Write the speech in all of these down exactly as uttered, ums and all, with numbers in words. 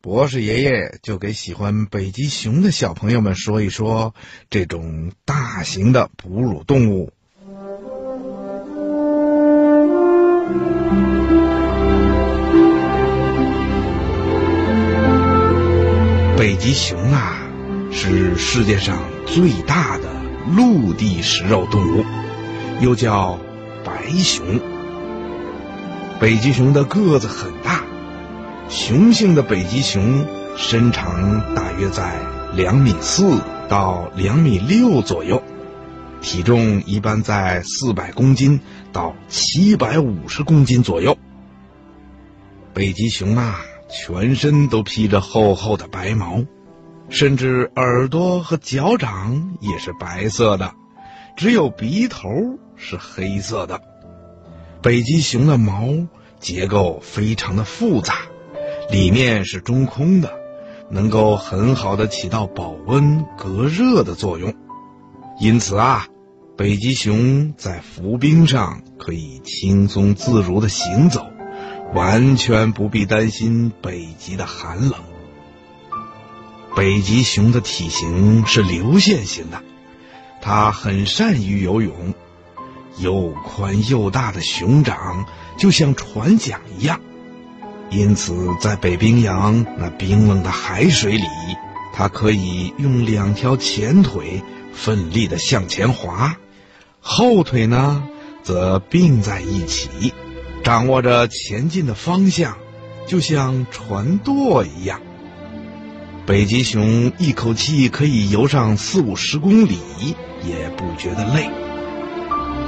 博士爷爷就给喜欢北极熊的小朋友们说一说这种大型的哺乳动物。北极熊啊，是世界上最大的陆地食肉动物，又叫白熊。北极熊的个子很大，雄性的北极熊身长大约在两米四到两米六左右，体重一般在四百公斤到七百五十公斤左右。北极熊啊，全身都披着厚厚的白毛，甚至耳朵和脚掌也是白色的，只有鼻头是黑色的。北极熊的毛结构非常的复杂，里面是中空的，能够很好的起到保温隔热的作用。因此啊，北极熊在浮冰上可以轻松自如的行走，完全不必担心北极的寒冷。北极熊的体型是流线型的，它很善于游泳，又宽又大的熊掌就像船桨一样。因此在北冰洋那冰冷的海水里，它可以用两条前腿奋力地向前滑，后腿呢则并在一起，掌握着前进的方向，就像船舵一样。北极熊一口气可以游上四五十公里也不觉得累，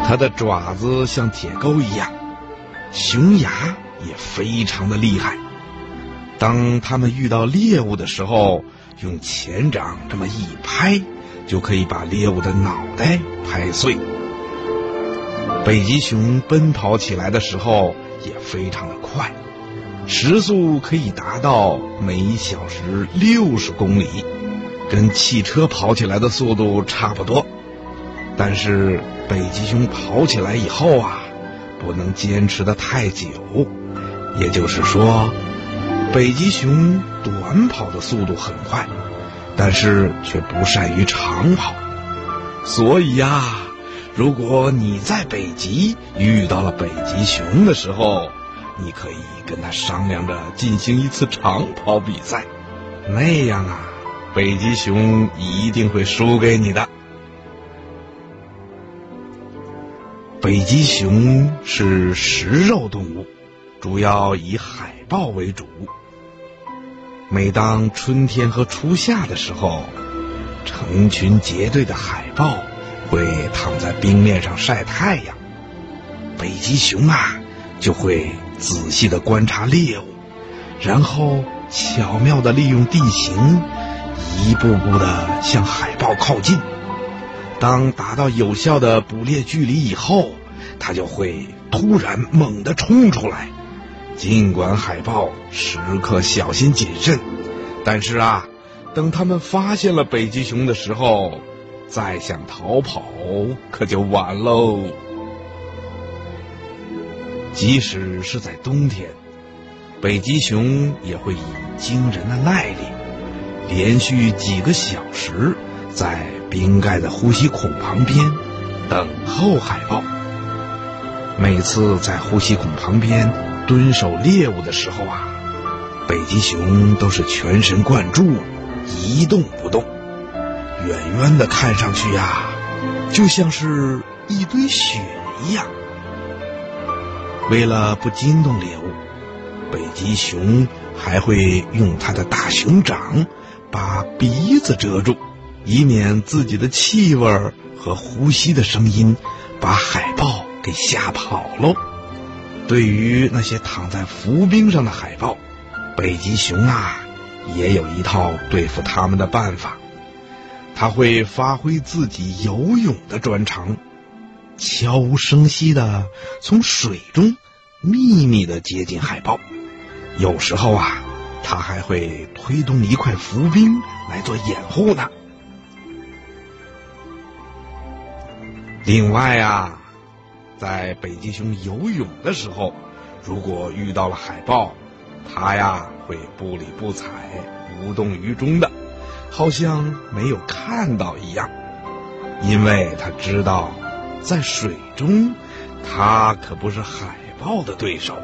它的爪子像铁钩一样，熊牙也非常的厉害。当他们遇到猎物的时候，用前掌这么一拍，就可以把猎物的脑袋拍碎。北极熊奔跑起来的时候也非常的快，时速可以达到每小时六十公里，跟汽车跑起来的速度差不多。但是北极熊跑起来以后啊，不能坚持得太久，也就是说，北极熊短跑的速度很快，但是却不善于长跑。所以啊，如果你在北极遇到了北极熊的时候，你可以跟他商量着进行一次长跑比赛，那样啊，北极熊一定会输给你的。北极熊是食肉动物，主要以海豹为主。每当春天和初夏的时候，成群结队的海豹会躺在冰面上晒太阳，北极熊啊就会仔细地观察猎物，然后巧妙地利用地形，一步步地向海豹靠近。当达到有效的捕猎距离以后，它就会突然猛地冲出来。尽管海豹时刻小心谨慎，但是啊，等他们发现了北极熊的时候，再想逃跑可就晚喽。即使是在冬天，北极熊也会以惊人的耐力，连续几个小时在冰盖的呼吸孔旁边等候海豹。每次在呼吸孔旁边蹲守猎物的时候啊，北极熊都是全神贯注，一动不动，远远的看上去啊，就像是一堆雪一样。为了不惊动猎物，北极熊还会用它的大熊掌把鼻子遮住，以免自己的气味和呼吸的声音把海豹给吓跑喽。对于那些躺在浮冰上的海豹，北极熊啊也有一套对付它们的办法。他会发挥自己游泳的专长，悄无声息地从水中秘密地接近海豹。有时候啊，他还会推动一块浮冰来做掩护呢。另外啊，在北极熊游泳的时候，如果遇到了海豹，它呀会不理不睬，无动于衷的，好像没有看到一样，因为它知道在水中它可不是海豹的对手，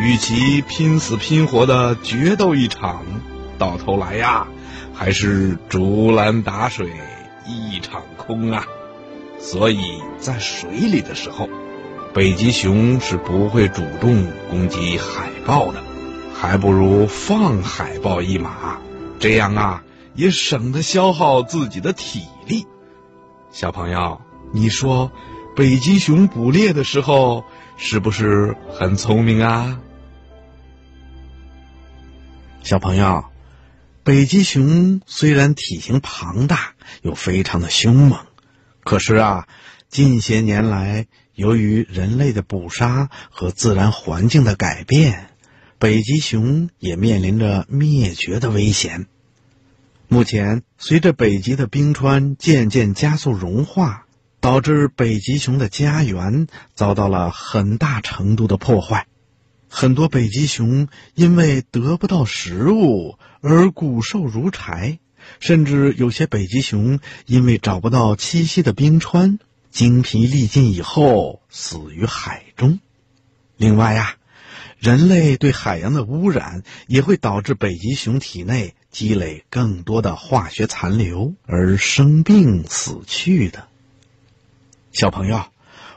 与其拼死拼活的决斗一场，到头来呀还是竹篮打水一场空啊。所以在水里的时候，北极熊是不会主动攻击海豹的，还不如放海豹一马，这样啊也省得消耗自己的体力。小朋友，你说北极熊捕猎的时候是不是很聪明啊？小朋友，北极熊虽然体型庞大又非常的凶猛，可是啊，近些年来由于人类的捕杀和自然环境的改变，北极熊也面临着灭绝的危险。目前，随着北极的冰川渐渐加速融化，导致北极熊的家园遭到了很大程度的破坏。很多北极熊因为得不到食物而骨瘦如柴，甚至有些北极熊因为找不到栖息的冰川，精疲力尽以后死于海中。另外啊，人类对海洋的污染也会导致北极熊体内积累更多的化学残留而生病死去的。小朋友，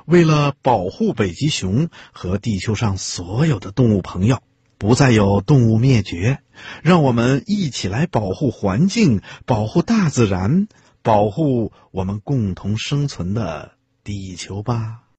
为了保护北极熊和地球上所有的动物朋友不再有动物灭绝，让我们一起来保护环境，保护大自然，保护我们共同生存的地球吧。